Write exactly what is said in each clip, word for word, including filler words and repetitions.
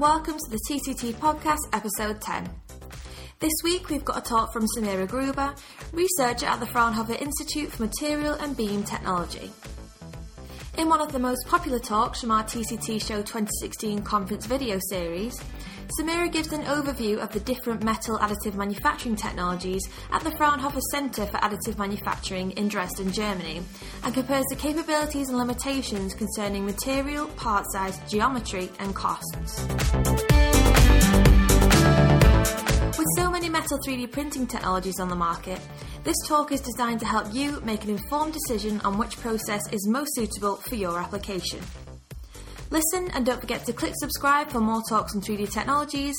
and welcome to the T C T Podcast, Episode ten. This week we've got a talk from Samira Gruber, researcher at the Fraunhofer Institute for Material and Beam Technology. In one of the most popular talks from our T C T Show twenty sixteen conference video series, Samira gives an overview of the different metal additive manufacturing technologies at the Fraunhofer Centre for Additive Manufacturing in Dresden, Germany, and compares the capabilities and limitations concerning material, part size, geometry and costs. With so many metal three D printing technologies on the market, this talk is designed to help you make an informed decision on which process is most suitable for your application. Listen and don't forget to click subscribe for more talks on three D technologies.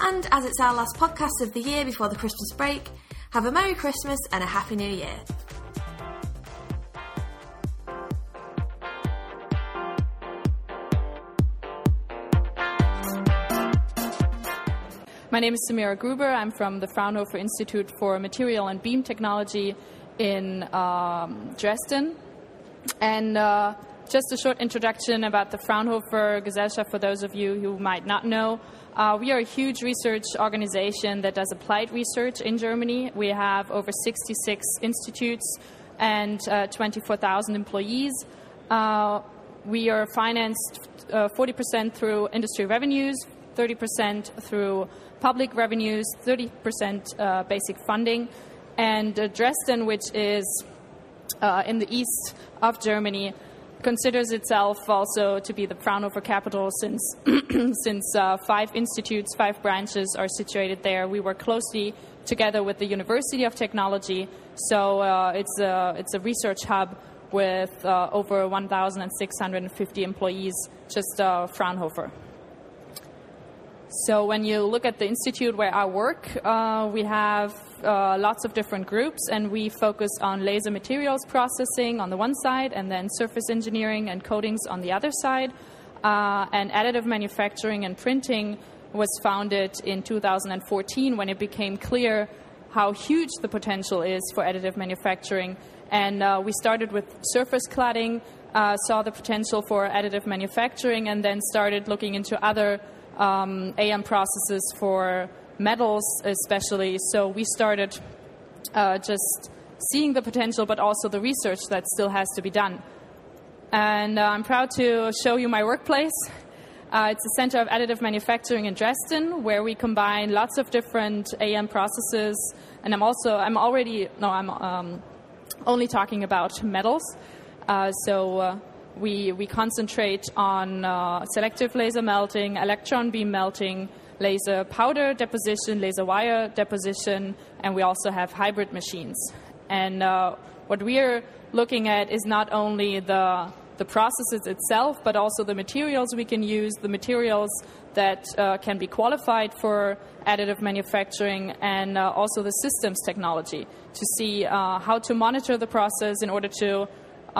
And as it's our last podcast of the year before the Christmas break, have a Merry Christmas and a Happy New Year. My name is Samira Gruber. I'm from the Fraunhofer Institute for Material and Beam Technology in um, Dresden. And uh, just a short introduction about the Fraunhofer Gesellschaft for those of you who might not know. Uh, we are a huge research organization that does applied research in Germany. We have over sixty-six institutes and uh, twenty-four thousand employees. Uh, we are financed uh, forty percent through industry revenues, thirty percent through public revenues, thirty percent uh, basic funding, and uh, Dresden, which is uh, in the east of Germany, considers itself also to be the Fraunhofer capital since since uh, five institutes, five branches are situated there. We work closely together with the University of Technology, so uh, it's a it's a research hub with uh, over one thousand six hundred fifty employees, just uh, Fraunhofer. So when you look at the institute where I work, uh, we have uh, lots of different groups, and we focus on laser materials processing on the one side, and then surface engineering and coatings on the other side. Uh, and additive manufacturing and printing was founded in two thousand fourteen when it became clear how huge the potential is for additive manufacturing. And uh, we started with surface cladding, uh, saw the potential for additive manufacturing, and then started looking into other Um, A M processes for metals especially. So we started uh, just seeing the potential, but also the research that still has to be done. And uh, I'm proud to show you my workplace. Uh, it's the Center of Additive Manufacturing in Dresden, where we combine lots of different A M processes. And I'm also, I'm already, no, I'm um, only talking about metals. Uh, so... Uh, We, we concentrate on uh, selective laser melting, electron beam melting, laser powder deposition, laser wire deposition, and we also have hybrid machines. And uh, what we are looking at is not only the, the processes itself, but also the materials we can use, the materials that uh, can be qualified for additive manufacturing, and uh, also the systems technology to see uh, how to monitor the process in order to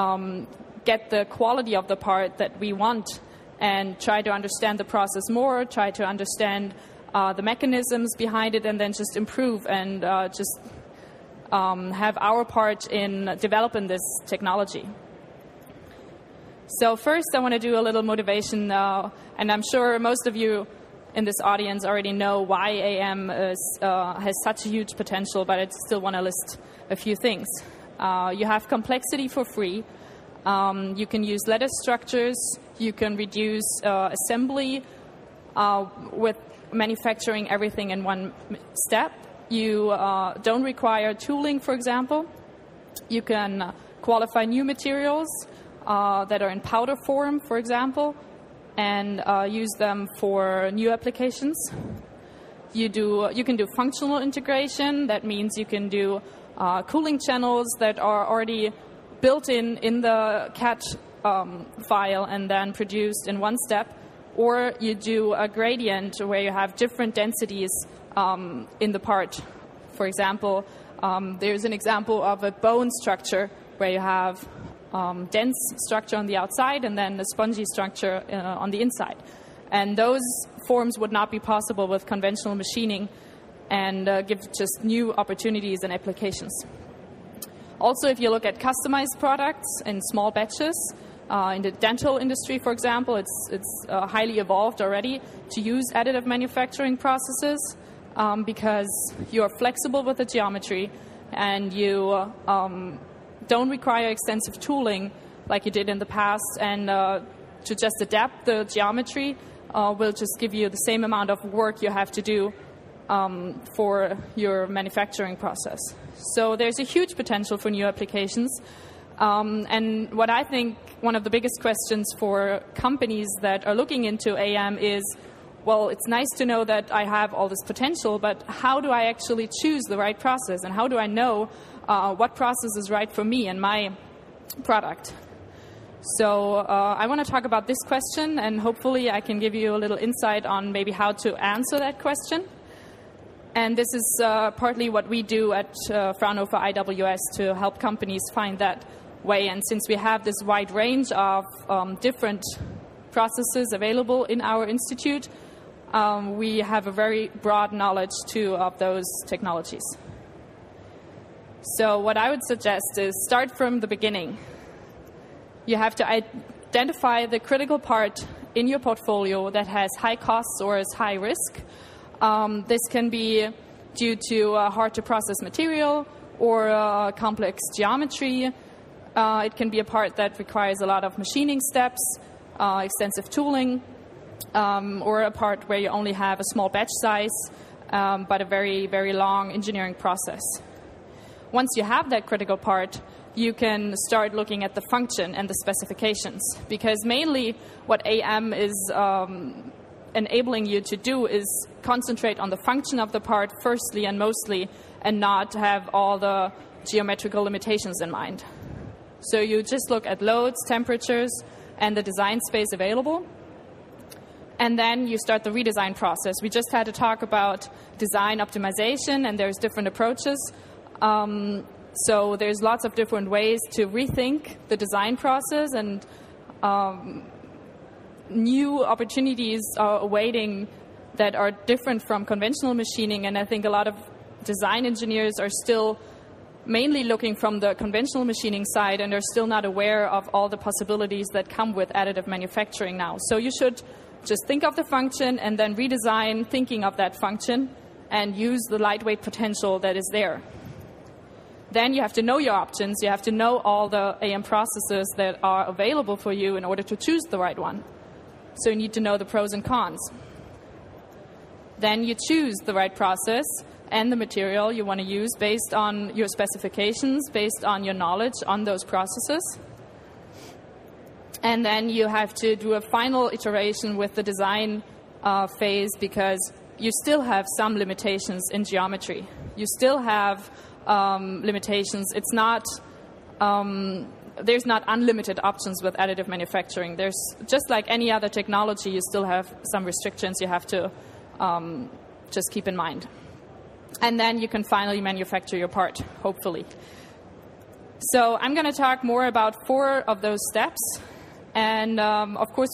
um, get the quality of the part that we want, and try to understand the process more, try to understand uh, the mechanisms behind it, and then just improve and uh, just um, have our part in developing this technology. So first I want to do a little motivation, uh, and I'm sure most of you in this audience already know why A M is, uh, has such a huge potential, but I still want to list a few things. Uh, you have complexity for free. Um, you can use lattice structures, you can reduce uh, assembly uh, with manufacturing everything in one step. You uh, don't require tooling, for example. You can qualify new materials uh, that are in powder form, for example, and uh, use them for new applications. You, do, you can do functional integration. That means you can do uh, cooling channels that are already built in in the C A D um, file and then produced in one step, or you do a gradient where you have different densities um, in the part. For example, um, there's an example of a bone structure where you have um, dense structure on the outside and then a spongy structure uh, on the inside. And those forms would not be possible with conventional machining, and uh, give just new opportunities and applications. Also, if you look at customized products in small batches, Uh, in the dental industry, for example, it's, it's uh, highly evolved already to use additive manufacturing processes um, because you are flexible with the geometry and you um, don't require extensive tooling like you did in the past, and uh, to just adapt the geometry uh, will just give you the same amount of work you have to do um, for your manufacturing process. So there's a huge potential for new applications. Um, and what I think one of the biggest questions for companies that are looking into A M is, well, it's nice to know that I have all this potential, but how do I actually choose the right process? And how do I know uh, what process is right for me and my product? So uh, I want to talk about this question, and hopefully I can give you a little insight on maybe how to answer that question. And this is uh, partly what we do at uh, Fraunhofer I W S to help companies find that way. And since we have this wide range of um, different processes available in our institute, um, we have a very broad knowledge too of those technologies. So what I would suggest is start from the beginning. You have to identify the critical part in your portfolio that has high costs or is high risk. Um, this can be due to uh, hard-to-process material or uh, complex geometry. Uh, it can be a part that requires a lot of machining steps, uh, extensive tooling, um, or a part where you only have a small batch size, um, but a very, very long engineering process. Once you have that critical part, you can start looking at the function and the specifications, because mainly what A M is um, enabling you to do is concentrate on the function of the part firstly and mostly, and not have all the geometrical limitations in mind. So you just look at loads, temperatures, and the design space available. And then you start the redesign process. We just had to talk about design optimization, and there's different approaches. Um, so there's lots of different ways to rethink the design process, and um, new opportunities are awaiting that are different from conventional machining. And I think a lot of design engineers are still mainly looking from the conventional machining side and are still not aware of all the possibilities that come with additive manufacturing now. So you should just think of the function and then redesign thinking of that function and use the lightweight potential that is there. Then you have to know your options. You have to know all the A M processes that are available for you in order to choose the right one. So you need to know the pros and cons. Then you choose the right process and the material you want to use based on your specifications, based on your knowledge on those processes. And then you have to do a final iteration with the design uh, phase, because you still have some limitations in geometry. You still have um, limitations. It's not, um, there's not unlimited options with additive manufacturing. There's, just like any other technology, you still have some restrictions you have to um, just keep in mind. And then you can finally manufacture your part, hopefully. So I'm going to talk more about four of those steps. And um, of course,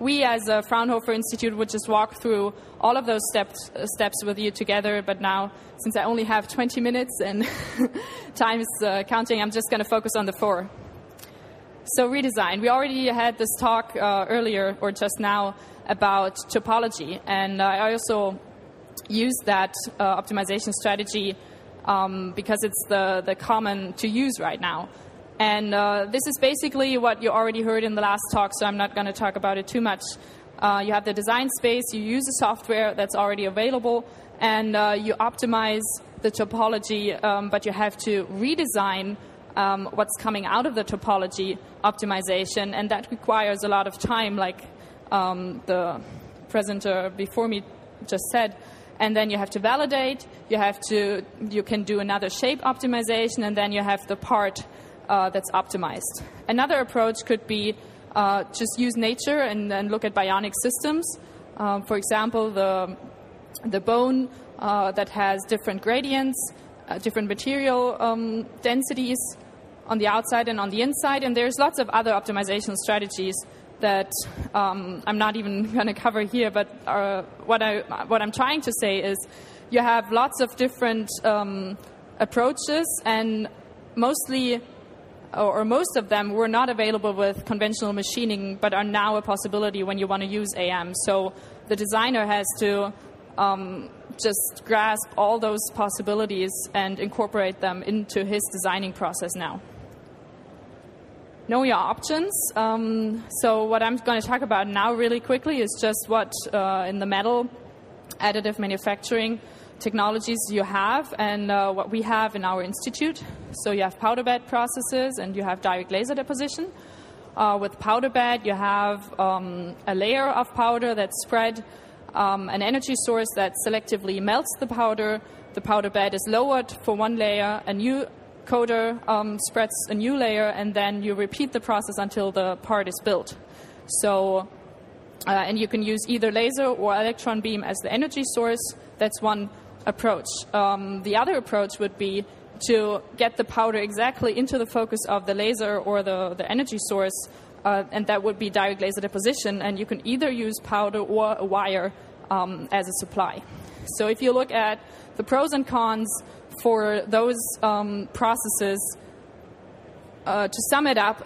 we as a Fraunhofer Institute would just walk through all of those steps, steps with you together. But now, since I only have twenty minutes and time is uh, counting, I'm just going to focus on the four. So redesign. We already had this talk uh, earlier or just now about topology. And uh, I also use that uh, optimization strategy um, because it's the, the common to use right now. And uh, this is basically what you already heard in the last talk, so I'm not going to talk about it too much. Uh, you have the design space, you use the software that's already available, and uh, you optimize the topology, um, but you have to redesign um, what's coming out of the topology optimization, and that requires a lot of time, like um, the presenter before me just said. And then you have to validate, you have to, you can do another shape optimization, and then you have the part uh, that's optimized. Another approach could be uh, just use nature and, and look at bionic systems. Um, for example, the, the bone uh, that has different gradients, uh, different material um, densities on the outside and on the inside, and there's lots of other optimization strategies that um, I'm not even going to cover here, but uh, what, I, what I'm trying to say is you have lots of different um, approaches, and mostly or most of them were not available with conventional machining, but are now a possibility when you want to use A M. So the designer has to um, just grasp all those possibilities and incorporate them into his designing process now. Know your options. Um, so what I'm going to talk about now really quickly is just what uh, in the metal additive manufacturing technologies you have and uh, what we have in our institute. So you have powder bed processes and you have direct laser deposition. Uh, with powder bed you have um, a layer of powder that's spread, um, an energy source that selectively melts the powder. The powder bed is lowered for one layer, a new coater um, spreads a new layer, and then you repeat the process until the part is built. So uh, and you can use either laser or electron beam as the energy source. That's one approach. Um, the other approach would be to get the powder exactly into the focus of the laser or the, the energy source, uh, and that would be direct laser deposition, and you can either use powder or a wire um, as a supply. So if you look at the pros and cons for those um, processes, uh, to sum it up,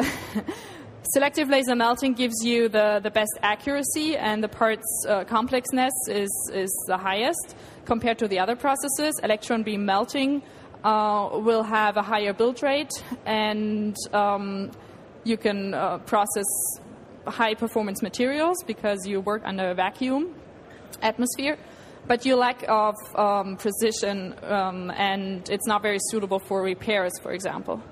selective laser melting gives you the, the best accuracy, and the part's uh, complexness is, is the highest compared to the other processes. Electron beam melting uh, will have a higher build rate, and um, you can uh, process high performance materials because you work under a vacuum atmosphere. But you lack of um, precision, um, and it's not very suitable for repairs, for example.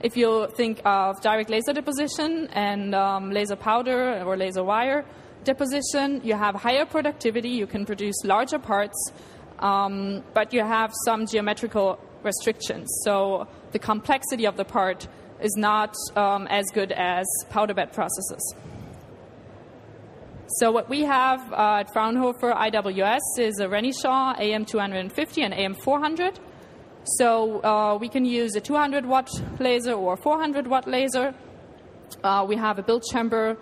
If you think of direct laser deposition and um, laser powder or laser wire deposition, you have higher productivity, you can produce larger parts, um, but you have some geometrical restrictions. So the complexity of the part is not um, as good as powder bed processes. So what we have uh, at Fraunhofer I W S is a Renishaw A M two fifty and A M four hundred. So uh, we can use a two hundred watt laser or four hundred watt laser. Uh, we have a build chamber,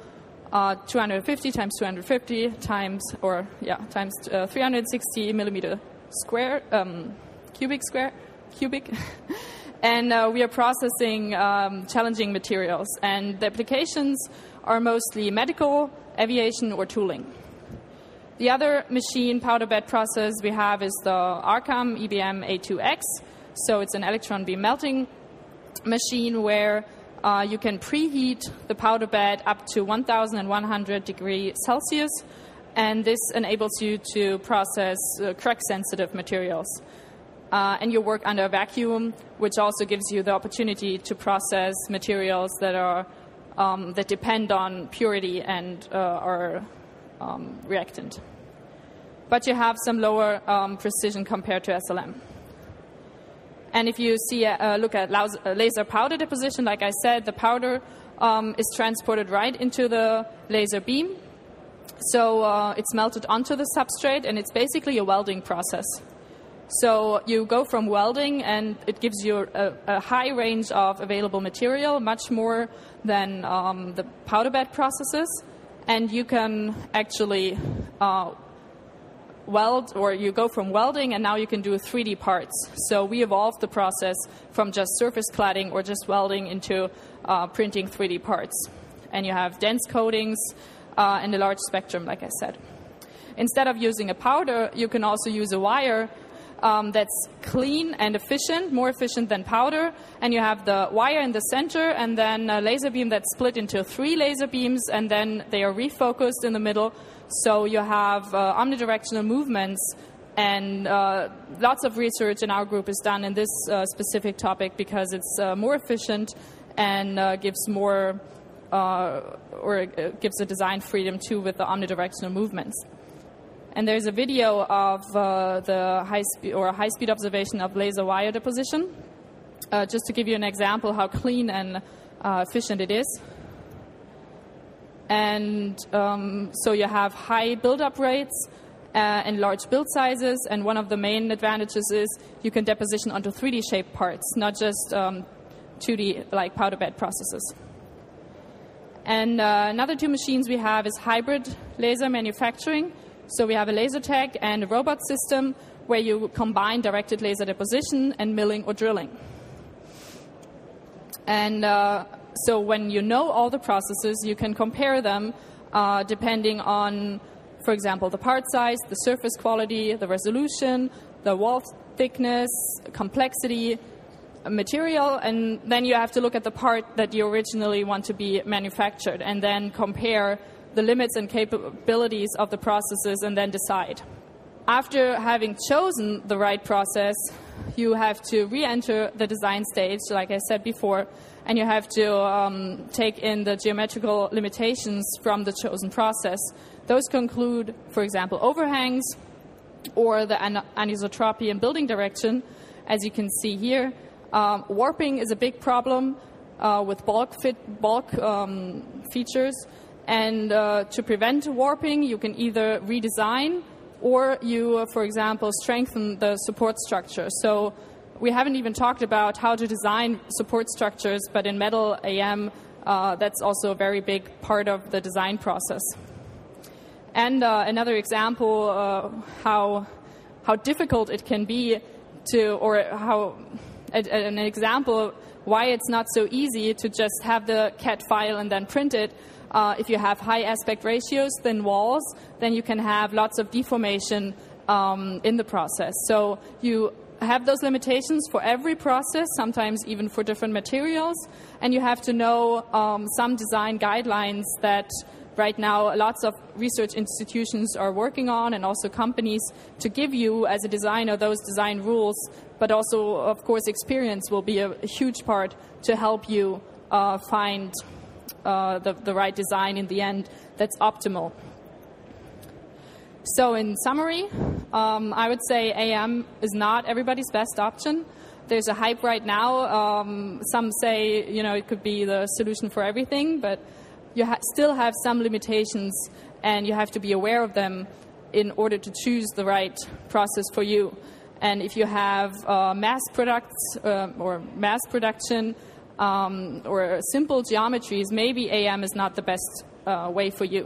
uh, two hundred fifty times two hundred fifty times, or yeah, times uh, three hundred sixty millimeter square, um, cubic square, cubic. And uh, we are processing um, challenging materials, and the applications are mostly medical, aviation, or tooling. The other machine powder bed process we have is the ARCAM E B M A two X. So it's an electron beam melting machine where uh, you can preheat the powder bed up to one thousand one hundred degrees Celsius, and this enables you to process uh, crack-sensitive materials. Uh, and you work under a vacuum, which also gives you the opportunity to process materials that are Um, that depend on purity and uh, are um, reactant. But you have some lower um, precision compared to S L M. And if you see, uh, look at laser powder deposition, like I said, the powder um, is transported right into the laser beam. So uh, it's melted onto the substrate, and it's basically a welding process. So you go from welding, and it gives you a, a high range of available material, much more than um, the powder bed processes. And you can actually uh, weld, or you go from welding, and now you can do three D parts. So we evolved the process from just surface cladding or just welding into uh, printing three D parts. And you have dense coatings uh, and a large spectrum, like I said. Instead of using a powder, you can also use a wire. Um, that's clean and efficient, more efficient than powder, and you have the wire in the center, and then a laser beam that's split into three laser beams, and then they are refocused in the middle, so you have uh, omnidirectional movements, and uh, lots of research in our group is done in this uh, specific topic because it's uh, more efficient and uh, gives more, uh, or gives a design freedom too with the omnidirectional movements. And there's a video of uh, the high-speed or high-speed observation of laser wire deposition, uh, just to give you an example how clean and uh, efficient it is. And um, so you have high build-up rates uh, and large build sizes. And one of the main advantages is you can deposition onto three D shaped parts, not just um, two D like powder bed processes. And uh, another two machines we have is hybrid laser manufacturing. So we have a laser tag and a robot system where you combine directed laser deposition and milling or drilling. And uh, so when you know all the processes, you can compare them uh, depending on, for example, the part size, the surface quality, the resolution, the wall thickness, complexity, material, and then you have to look at the part that you originally want to be manufactured and then compare the limits and capabilities of the processes and then decide. After having chosen the right process, you have to re-enter the design stage, like I said before, and you have to um, take in the geometrical limitations from the chosen process. Those conclude, for example, overhangs or the an anisotropy in building direction, as you can see here. Um, warping is a big problem uh, with bulk, fit, bulk um, features, and uh, to prevent warping, you can either redesign or you, uh, for example, strengthen the support structure. So we haven't even talked about how to design support structures, but in metal A M, uh, that's also a very big part of the design process. And uh, another example, uh, how, how difficult it can be to, or how... an example why it's not so easy to just have the C A D file and then print it. Uh, if you have high aspect ratios, thin walls, then you can have lots of deformation um, in the process. So you have those limitations for every process, sometimes even for different materials, and you have to know um, some design guidelines that right now lots of research institutions are working on, and also companies, to give you as a designer those design rules. But also, of course, experience will be a huge part to help you uh, find uh, the, the right design in the end that's optimal. So in summary, um, I would say A M is not everybody's best option. There's a hype right now. Um, some say, you know, it could be the solution for everything, but you ha still have some limitations, and you have to be aware of them in order to choose the right process for you. And if you have uh, mass products uh, or mass production um, or simple geometries, maybe A M is not the best uh, way for you.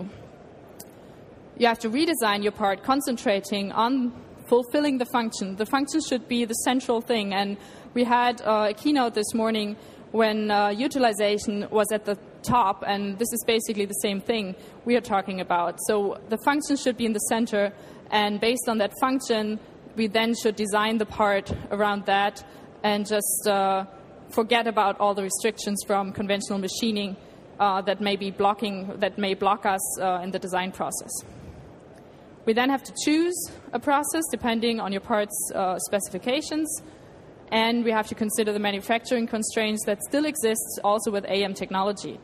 You have to redesign your part, concentrating on fulfilling the function. The function should be the central thing. And we had uh, a keynote this morning when uh, utilization was at the top, and this is basically the same thing we are talking about. So the function should be in the center, and based on that function, we then should design the part around that and just uh, forget about all the restrictions from conventional machining uh, that may be blocking, that may block us uh, in the design process. We then have to choose a process depending on your part's uh, specifications, and we have to consider the manufacturing constraints that still exist also with A M technology.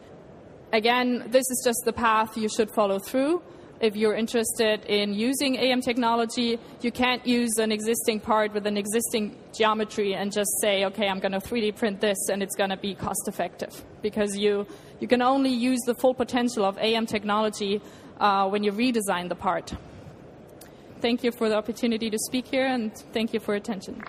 Again, this is just the path you should follow through. If you're interested in using A M technology, you can't use an existing part with an existing geometry and just say, okay, I'm going to three D print this and it's going to be cost effective. Because you, you can only use the full potential of A M technology uh, when you redesign the part. Thank you for the opportunity to speak here, and thank you for your attention.